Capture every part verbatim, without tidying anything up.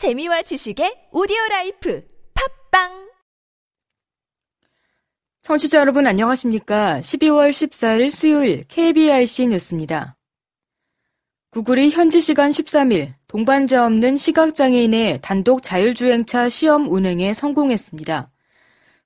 재미와 지식의 오디오라이프 팝빵 청취자 여러분 안녕하십니까. 십이월 십사일 수요일 케이비아이씨 뉴스입니다. 구글이 현지시간 십삼일 동반자 없는 시각장애인의 단독 자율주행차 시험 운행에 성공했습니다.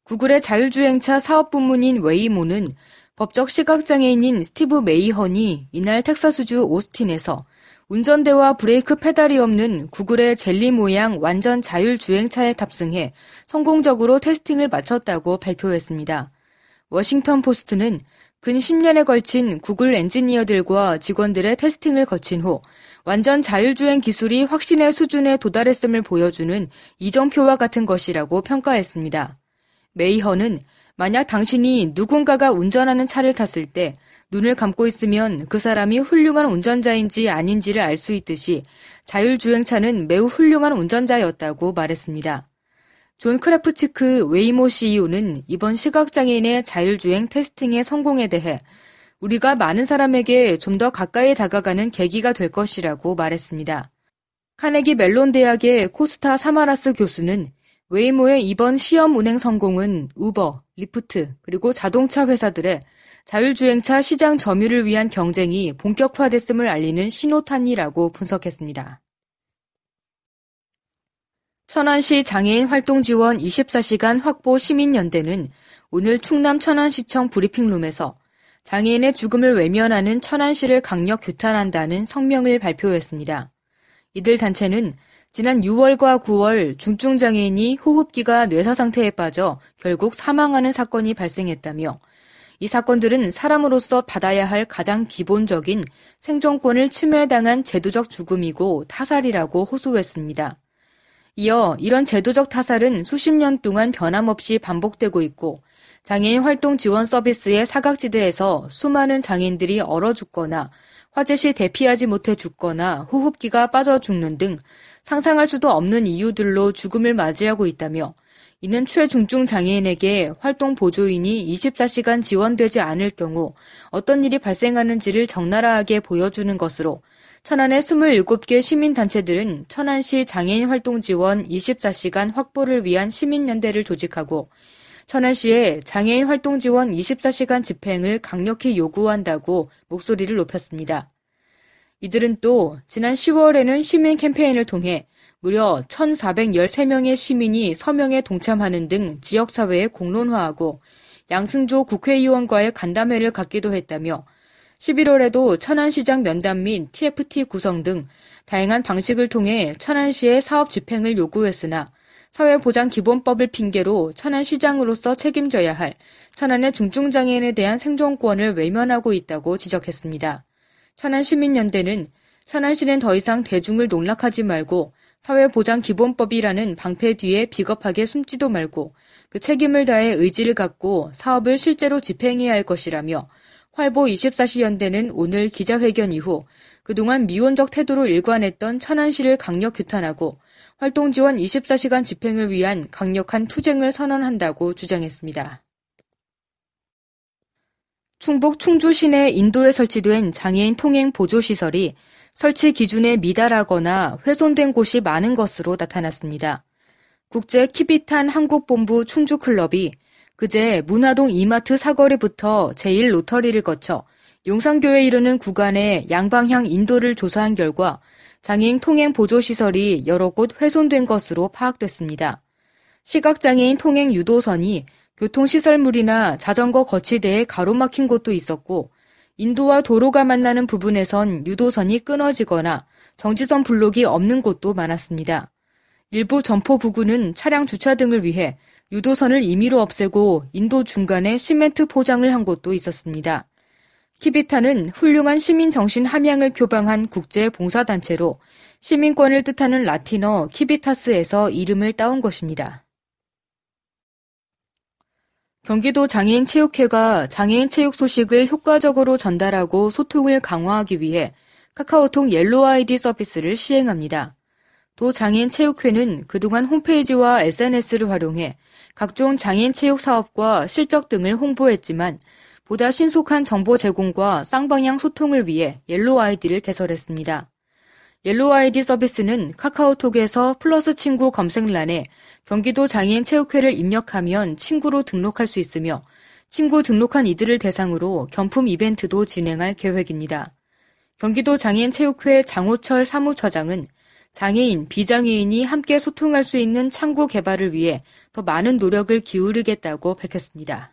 구글의 자율주행차 사업부문인 웨이모는 법적 시각장애인인 스티브 메이헌이 이날 텍사스주 오스틴에서 운전대와 브레이크 페달이 없는 구글의 젤리 모양 완전 자율주행차에 탑승해 성공적으로 테스팅을 마쳤다고 발표했습니다. 워싱턴 포스트는 근 십 년에 걸친 구글 엔지니어들과 직원들의 테스팅을 거친 후 완전 자율주행 기술이 확신의 수준에 도달했음을 보여주는 이정표와 같은 것이라고 평가했습니다. 메이헌은 만약 당신이 누군가가 운전하는 차를 탔을 때 눈을 감고 있으면 그 사람이 훌륭한 운전자인지 아닌지를 알 수 있듯이 자율주행차는 매우 훌륭한 운전자였다고 말했습니다. 존 크래프치크 웨이모 씨이오는 이번 시각장애인의 자율주행 테스팅의 성공에 대해 우리가 많은 사람에게 좀 더 가까이 다가가는 계기가 될 것이라고 말했습니다. 카네기 멜론 대학의 코스타 사마라스 교수는 웨이모의 이번 시험 운행 성공은 우버, 리프트, 그리고 자동차 회사들의 자율주행차 시장 점유를 위한 경쟁이 본격화됐음을 알리는 신호탄이라고 분석했습니다. 천안시 장애인 활동지원 이십사 시간 확보 시민연대는 오늘 충남 천안시청 브리핑룸에서 장애인의 죽음을 외면하는 천안시를 강력 규탄한다는 성명을 발표했습니다. 이들 단체는 지난 유월과 구월 중증장애인이 호흡기가 뇌사상태에 빠져 결국 사망하는 사건이 발생했다며 이 사건들은 사람으로서 받아야 할 가장 기본적인 생존권을 침해당한 제도적 죽음이고 타살이라고 호소했습니다. 이어 이런 제도적 타살은 수십 년 동안 변함없이 반복되고 있고 장애인 활동 지원 서비스의 사각지대에서 수많은 장애인들이 얼어 죽거나 화재 시 대피하지 못해 죽거나 호흡기가 빠져 죽는 등 상상할 수도 없는 이유들로 죽음을 맞이하고 있다며 이는 최중증 장애인에게 활동 보조인이 이십사 시간 지원되지 않을 경우 어떤 일이 발생하는지를 적나라하게 보여주는 것으로 천안의 이십칠 개 시민단체들은 천안시 장애인 활동 지원 이십사 시간 확보를 위한 시민연대를 조직하고 천안시에 장애인 활동 지원 이십사 시간 집행을 강력히 요구한다고 목소리를 높였습니다. 이들은 또 지난 시월에는 시민 캠페인을 통해 무려 천사백십삼 명의 시민이 서명에 동참하는 등 지역사회에 공론화하고 양승조 국회의원과의 간담회를 갖기도 했다며 십일월에도 천안시장 면담 및 티에프티 구성 등 다양한 방식을 통해 천안시의 사업 집행을 요구했으나 사회보장기본법을 핑계로 천안시장으로서 책임져야 할 천안의 중증장애인에 대한 생존권을 외면하고 있다고 지적했습니다. 천안시민연대는 천안시는 더 이상 대중을 농락하지 말고 사회보장기본법이라는 방패 뒤에 비겁하게 숨지도 말고 그 책임을 다해 의지를 갖고 사업을 실제로 집행해야 할 것이라며 활보 이십사 시 연대는 오늘 기자회견 이후 그동안 미온적 태도로 일관했던 천안시를 강력 규탄하고 활동지원 이십사 시간 집행을 위한 강력한 투쟁을 선언한다고 주장했습니다. 충북 충주 시내 인도에 설치된 장애인 통행 보조시설이 설치 기준에 미달하거나 훼손된 곳이 많은 것으로 나타났습니다. 국제 키비탄 한국본부 충주클럽이 그제 문화동 이마트 사거리부터 제일 로터리를 거쳐 용산교에 이르는 구간의 양방향 인도를 조사한 결과 장애인 통행 보조시설이 여러 곳 훼손된 것으로 파악됐습니다. 시각장애인 통행 유도선이 교통시설물이나 자전거 거치대에 가로막힌 곳도 있었고 인도와 도로가 만나는 부분에선 유도선이 끊어지거나 정지선 블록이 없는 곳도 많았습니다. 일부 점포 부근은 차량 주차 등을 위해 유도선을 임의로 없애고 인도 중간에 시멘트 포장을 한 곳도 있었습니다. 키비탄은 훌륭한 시민정신 함양을 표방한 국제봉사단체로 시민권을 뜻하는 라틴어 키비타스에서 이름을 따온 것입니다. 경기도 장애인체육회가 장애인 체육 소식을 효과적으로 전달하고 소통을 강화하기 위해 카카오톡 옐로우 아이디 서비스를 시행합니다. 도 장애인체육회는 그동안 홈페이지와 에스엔에스를 활용해 각종 장애인 체육 사업과 실적 등을 홍보했지만 보다 신속한 정보 제공과 쌍방향 소통을 위해 옐로우 아이디를 개설했습니다. 옐로우 아이디 서비스는 카카오톡에서 플러스 친구 검색란에 경기도 장애인 체육회를 입력하면 친구로 등록할 수 있으며 친구 등록한 이들을 대상으로 경품 이벤트도 진행할 계획입니다. 경기도 장애인 체육회 장호철 사무처장은 장애인, 비장애인이 함께 소통할 수 있는 창구 개발을 위해 더 많은 노력을 기울이겠다고 밝혔습니다.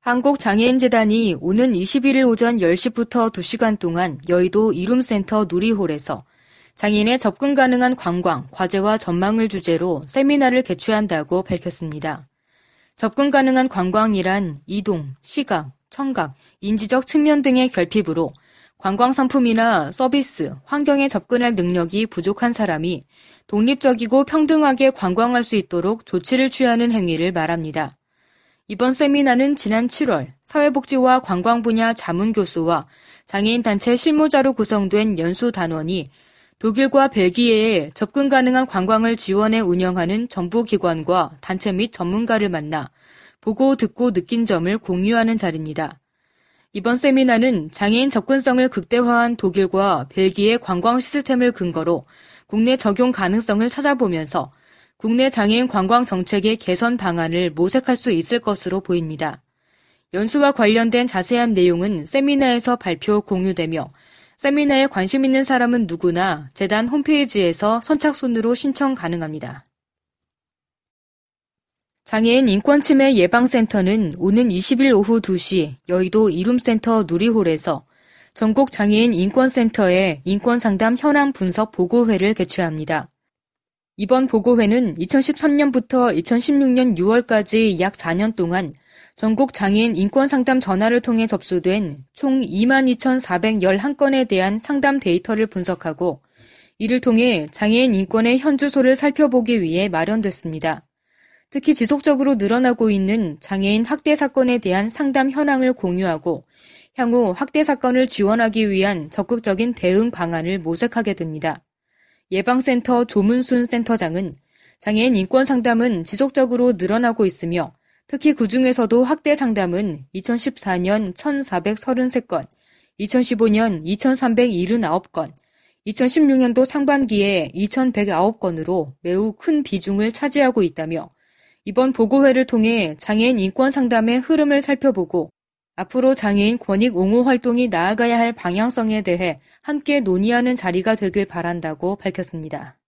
한국장애인재단이 오는 이십일일 오전 열 시부터 두 시간 동안 여의도 이룸센터 누리홀에서 장애인의 접근 가능한 관광, 과제와 전망을 주제로 세미나를 개최한다고 밝혔습니다. 접근 가능한 관광이란 이동, 시각, 청각, 인지적 측면 등의 결핍으로 관광 상품이나 서비스, 환경에 접근할 능력이 부족한 사람이 독립적이고 평등하게 관광할 수 있도록 조치를 취하는 행위를 말합니다. 이번 세미나는 지난 칠월 사회복지와 관광 분야 자문교수와 장애인단체 실무자로 구성된 연수단원이 독일과 벨기에에 접근 가능한 관광을 지원해 운영하는 정부기관과 단체 및 전문가를 만나 보고 듣고 느낀 점을 공유하는 자리입니다. 이번 세미나는 장애인 접근성을 극대화한 독일과 벨기에 관광 시스템을 근거로 국내 적용 가능성을 찾아보면서 국내 장애인 관광 정책의 개선 방안을 모색할 수 있을 것으로 보입니다. 연수와 관련된 자세한 내용은 세미나에서 발표 공유되며 세미나에 관심 있는 사람은 누구나 재단 홈페이지에서 선착순으로 신청 가능합니다. 장애인 인권침해 예방센터는 오는 이십일 오후 두 시 여의도 이룸센터 누리홀에서 전국 장애인 인권센터의 인권상담 현황 분석 보고회를 개최합니다. 이번 보고회는 이천십삼 년부터 이천십육 년 유월까지 약 사 년 동안 전국 장애인 인권상담 전화를 통해 접수된 총 이만 이천사백십일 건에 대한 상담 데이터를 분석하고 이를 통해 장애인 인권의 현주소를 살펴보기 위해 마련됐습니다. 특히 지속적으로 늘어나고 있는 장애인 학대 사건에 대한 상담 현황을 공유하고 향후 학대 사건을 지원하기 위한 적극적인 대응 방안을 모색하게 됩니다. 예방센터 조문순 센터장은 장애인 인권 상담은 지속적으로 늘어나고 있으며 특히 그중에서도 학대 상담은 이천십사 년 천사백삼십삼 건, 이천십오 년 이천삼백칠십구 건, 이천십육 년도 상반기에 이천백구 건으로 매우 큰 비중을 차지하고 있다며 이번 보고회를 통해 장애인 인권 상담의 흐름을 살펴보고 앞으로 장애인 권익 옹호 활동이 나아가야 할 방향성에 대해 함께 논의하는 자리가 되길 바란다고 밝혔습니다.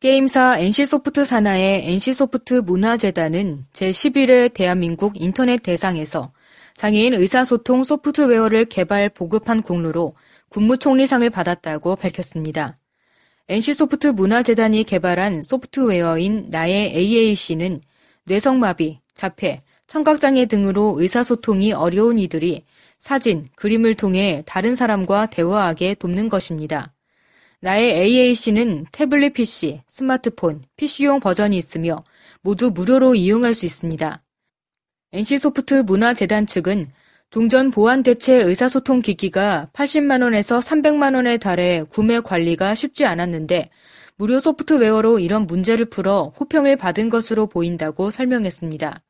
게임사 엔씨소프트 산하의 엔씨소프트 문화재단은 제십일 회 대한민국 인터넷 대상에서 장애인 의사소통 소프트웨어를 개발 보급한 공로로 국무총리상을 받았다고 밝혔습니다. 엔씨소프트 문화재단이 개발한 소프트웨어인 나의 에이에이씨는 뇌성마비, 자폐, 청각장애 등으로 의사소통이 어려운 이들이 사진, 그림을 통해 다른 사람과 대화하게 돕는 것입니다. 나의 에이에이씨는 태블릿 피씨, 스마트폰, 피씨용 버전이 있으며 모두 무료로 이용할 수 있습니다. 엔씨소프트 문화재단 측은 동전 보안 대체 의사소통 기기가 팔십만 원에서 삼백만 원에 달해 구매 관리가 쉽지 않았는데 무료 소프트웨어로 이런 문제를 풀어 호평을 받은 것으로 보인다고 설명했습니다.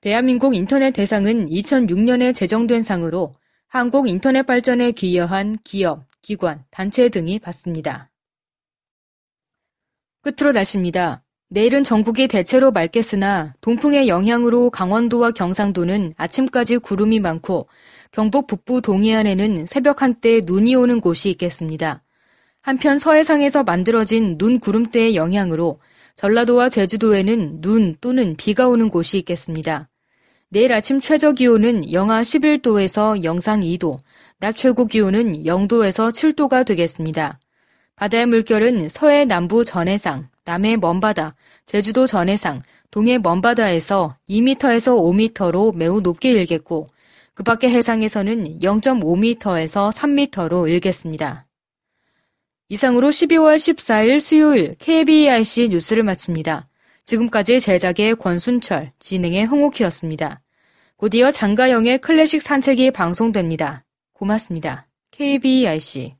대한민국 인터넷 대상은 이천육 년에 제정된 상으로 한국 인터넷 발전에 기여한 기업, 기관, 단체 등이 받습니다. 끝으로 날씨입니다. 내일은 전국이 대체로 맑겠으나 동풍의 영향으로 강원도와 경상도는 아침까지 구름이 많고 경북 북부 동해안에는 새벽 한때 눈이 오는 곳이 있겠습니다. 한편 서해상에서 만들어진 눈 구름대의 영향으로 전라도와 제주도에는 눈 또는 비가 오는 곳이 있겠습니다. 내일 아침 최저 기온은 영하 십일 도에서 영상 이 도, 낮 최고 기온은 영 도에서 칠 도가 되겠습니다. 바다의 물결은 서해 남부 전해상, 남해 먼바다, 제주도 전해상, 동해 먼바다에서 이 미터에서 오 미터로 매우 높게 일겠고 그 밖의 해상에서는 영 점 오 미터에서 삼 미터로 일겠습니다. 이상으로 십이월 십사일 수요일 케이비아이씨 뉴스를 마칩니다. 지금까지 제작의 권순철, 진행의 홍옥희였습니다. 곧이어 장가영의 클래식 산책이 방송됩니다. 고맙습니다. 케이비아이씨